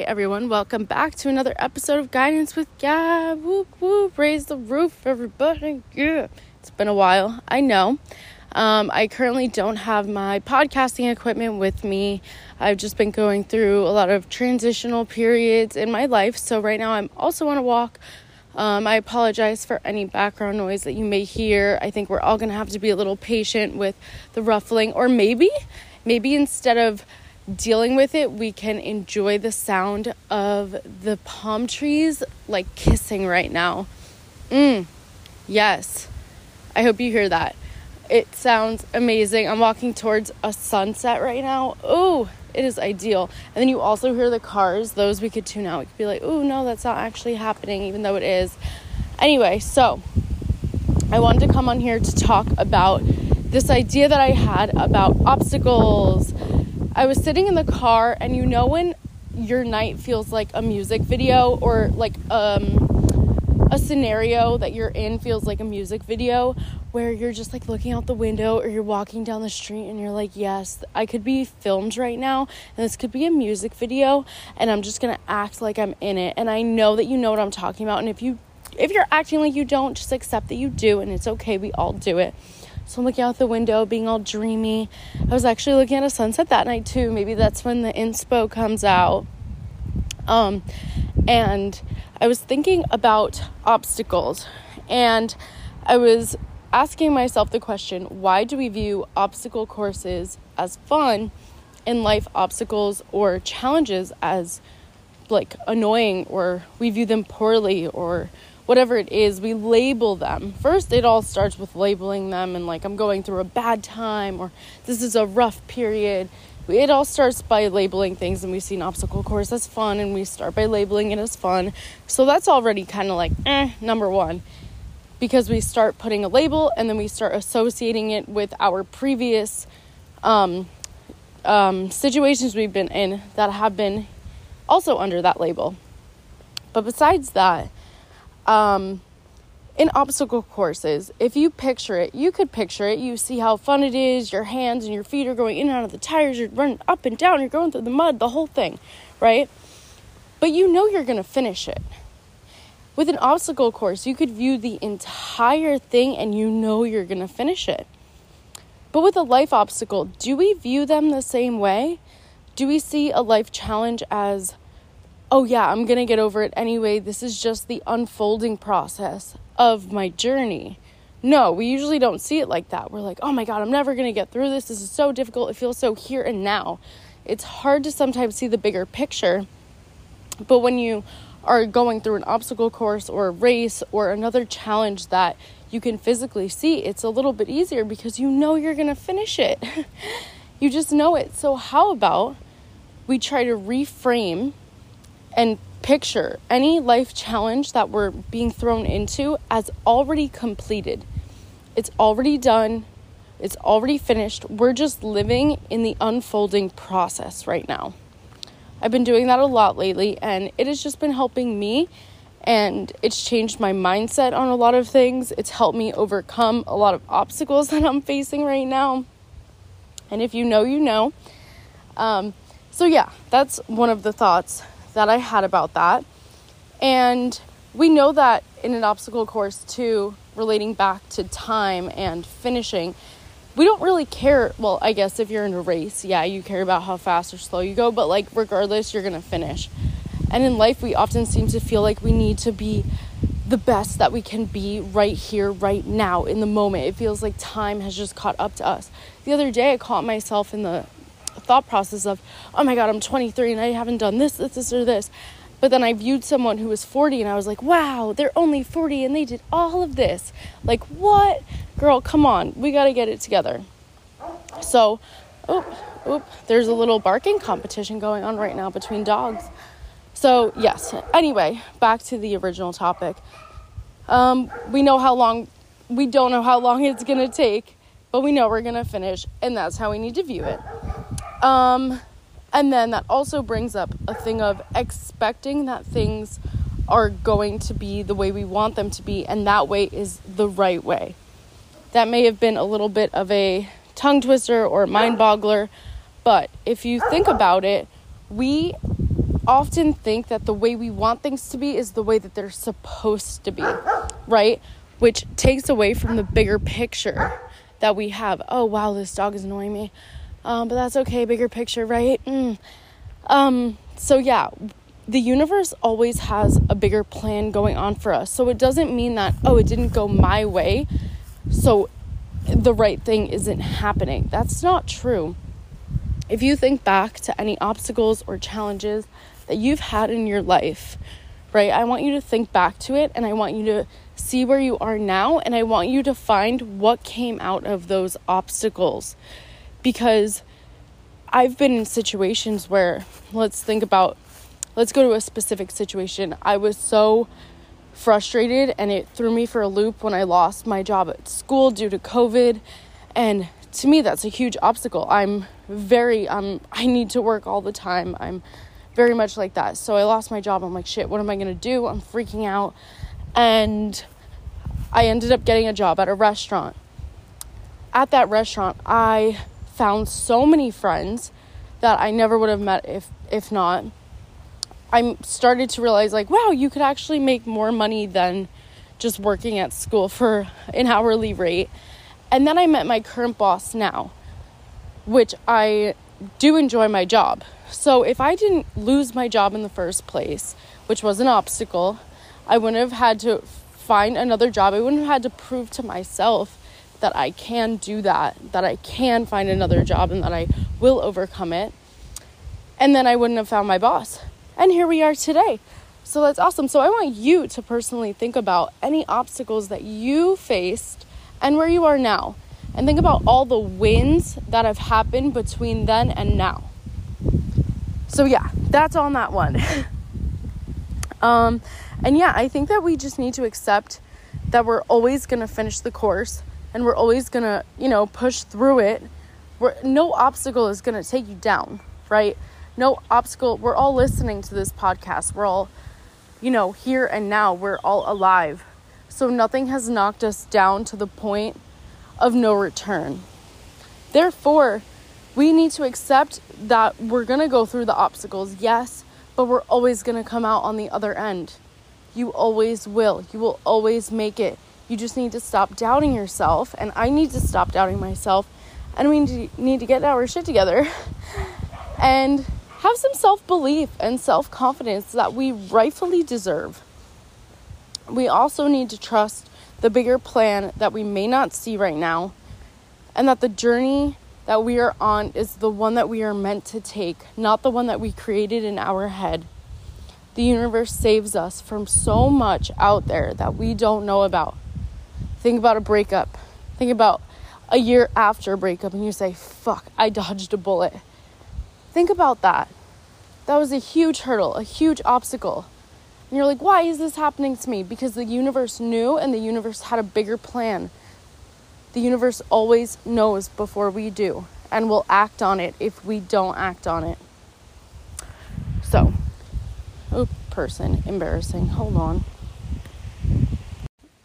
right, everyone, welcome back to another episode of Guidance with Gab. Whoop, whoop, raise the roof, everybody. Yeah. It's been a while, I know. I currently don't have my podcasting equipment with me. I've just been going through a lot of transitional periods in my life. So right now I'm also on a walk. I apologize for any background noise that you may hear. I think we're all going to have to be a little patient with the ruffling, or maybe instead of dealing with it, we can enjoy the sound of the palm trees like kissing right now. Yes, I hope you hear that. It sounds amazing. I'm walking towards a sunset right now. Oh, it is ideal. And then you also hear the cars. Those we could tune out. We could be like, oh no, that's not actually happening, even though it is. Anyway, so I wanted to come on here to talk about this idea that I had about obstacles. I was sitting in the car, and you know when your night feels like a music video, or like a scenario that you're in feels like a music video, where you're just like looking out the window, or you're walking down the street and you're like, yes, I could be filmed right now, and this could be a music video, and I'm just gonna act like I'm in it. And I know that you know what I'm talking about, and if you're acting like you don't, just accept that you do, and it's okay, we all do it. So I'm looking out the window, being all dreamy. I was actually looking at a sunset that night too. Maybe that's when the inspo comes out. And I was thinking about obstacles. And I was asking myself the question, why do we view obstacle courses as fun and life obstacles or challenges as like annoying, or we view them poorly, or whatever it is, we label them. First, it all starts with labeling them, and like, I'm going through a bad time, or this is a rough period. It all starts by labeling things, and we see an obstacle course as fun, and we start by labeling it as fun. So that's already kind of like, number one, because we start putting a label, and then we start associating it with our previous situations we've been in that have been also under that label. But besides that, in obstacle courses, if you picture it, you could picture it. You see how fun it is. Your hands and your feet are going in and out of the tires. You're running up and down. You're going through the mud, the whole thing, right? But you know you're going to finish it. With an obstacle course, you could view the entire thing and you know you're going to finish it. But with a life obstacle, do we view them the same way? Do we see a life challenge as, oh yeah, I'm going to get over it anyway, this is just the unfolding process of my journey? No, we usually don't see it like that. We're like, oh my God, I'm never going to get through this. This is so difficult. It feels so here and now. It's hard to sometimes see the bigger picture. But when you are going through an obstacle course or a race or another challenge that you can physically see, it's a little bit easier because you know you're going to finish it. You just know it. So how about we try to reframe and picture any life challenge that we're being thrown into as already completed. It's already done. It's already finished. We're just living in the unfolding process right now. I've been doing that a lot lately, and it has just been helping me, and it's changed my mindset on a lot of things. It's helped me overcome a lot of obstacles that I'm facing right now. And if you know, you know. So yeah, that's one of the thoughts that I had about that. And we know that in an obstacle course too, relating back to time and finishing, we don't really care. Well, I guess if you're in a race, yeah, you care about how fast or slow you go, but like regardless, you're gonna finish. And in life, we often seem to feel like we need to be the best that we can be right here, right now, in the moment. It feels like time has just caught up to us. The other day, I caught myself in the thought process of, oh my God, I'm 23 and I haven't done this, or this. But then I viewed someone who was 40 and I was like, wow, they're only 40 and they did all of this. Like, what? Girl, come on. We got to get it together. So, there's a little barking competition going on right now between dogs. So, yes. Anyway, back to the original topic. We don't know how long it's going to take, but we know we're going to finish, and that's how we need to view it. And then that also brings up a thing of expecting that things are going to be the way we want them to be, and that way is the right way. That may have been a little bit of a tongue twister or mind boggler, but if you think about it, we often think that the way we want things to be is the way that they're supposed to be, right? Which takes away from the bigger picture that we have. Oh, wow, this dog is annoying me. But that's okay, bigger picture, right? So yeah, the universe always has a bigger plan going on for us. So it doesn't mean that, oh, it didn't go my way, so the right thing isn't happening. That's not true. If you think back to any obstacles or challenges that you've had in your life, right? I want you to think back to it, and I want you to see where you are now, and I want you to find what came out of those obstacles. Because I've been in situations where, let's go to a specific situation. I was so frustrated, and it threw me for a loop when I lost my job at school due to COVID. And to me, that's a huge obstacle. I need to work all the time. I'm very much like that. So I lost my job. I'm like, shit, what am I going to do? I'm freaking out. And I ended up getting a job at a restaurant. At that restaurant, I found so many friends that I never would have met if not. I started to realize, like, wow, you could actually make more money than just working at school for an hourly rate. And then I met my current boss now, which I do enjoy my job. So if I didn't lose my job in the first place, which was an obstacle, I wouldn't have had to find another job. I wouldn't have had to prove to myself that I can do that, that I can find another job, and that I will overcome it. And then I wouldn't have found my boss. And here we are today. So that's awesome. So I want you to personally think about any obstacles that you faced and where you are now. And think about all the wins that have happened between then and now. So yeah, that's on that one. And yeah, I think that we just need to accept that we're always going to finish the course, and we're always going to, push through it. No obstacle is going to take you down, right? No obstacle. We're all listening to this podcast. We're all, here and now. We're all alive. So nothing has knocked us down to the point of no return. Therefore, we need to accept that we're going to go through the obstacles, yes, but we're always going to come out on the other end. You always will. You will always make it. You just need to stop doubting yourself, and I need to stop doubting myself, and we need to get our shit together and have some self-belief and self-confidence that we rightfully deserve. We also need to trust the bigger plan that we may not see right now, and that the journey that we are on is the one that we are meant to take, not the one that we created in our head. The universe saves us from so much out there that we don't know about. Think about a breakup. Think about a year after a breakup and you say, fuck, I dodged a bullet. Think about that. That was a huge hurdle, a huge obstacle. And you're like, why is this happening to me? Because the universe knew, and the universe had a bigger plan. The universe always knows before we do, and will act on it if we don't act on it. So, embarrassing. Hold on.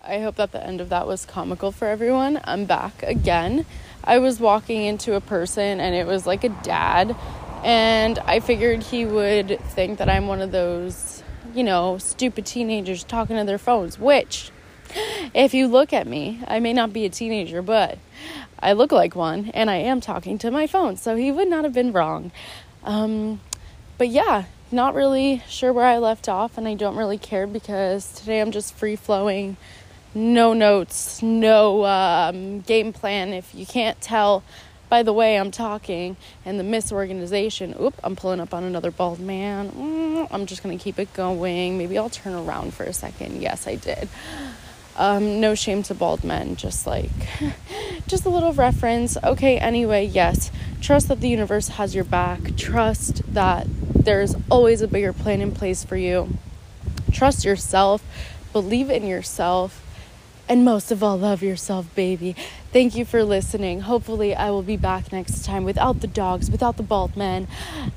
I hope that the end of that was comical for everyone. I'm back again. I was walking into a person, and it was like a dad, and I figured he would think that I'm one of those, stupid teenagers talking to their phones, which, if you look at me, I may not be a teenager, but I look like one, and I am talking to my phone, so he would not have been wrong. But yeah, not really sure where I left off, and I don't really care, because today I'm just free-flowing, no notes, no game plan. If you can't tell by the way I'm talking and the misorganization, I'm pulling up on another bald man. I'm just going to keep it going. Maybe I'll turn around for a second. Yes, I did. No shame to bald men, just a little reference. Okay, anyway, yes. Trust that the universe has your back. Trust that there's always a bigger plan in place for you. Trust yourself. Believe in yourself. And most of all, love yourself, baby. Thank you for listening. Hopefully, I will be back next time without the dogs, without the bald men,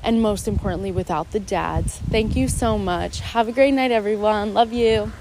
and most importantly, without the dads. Thank you so much. Have a great night, everyone. Love you.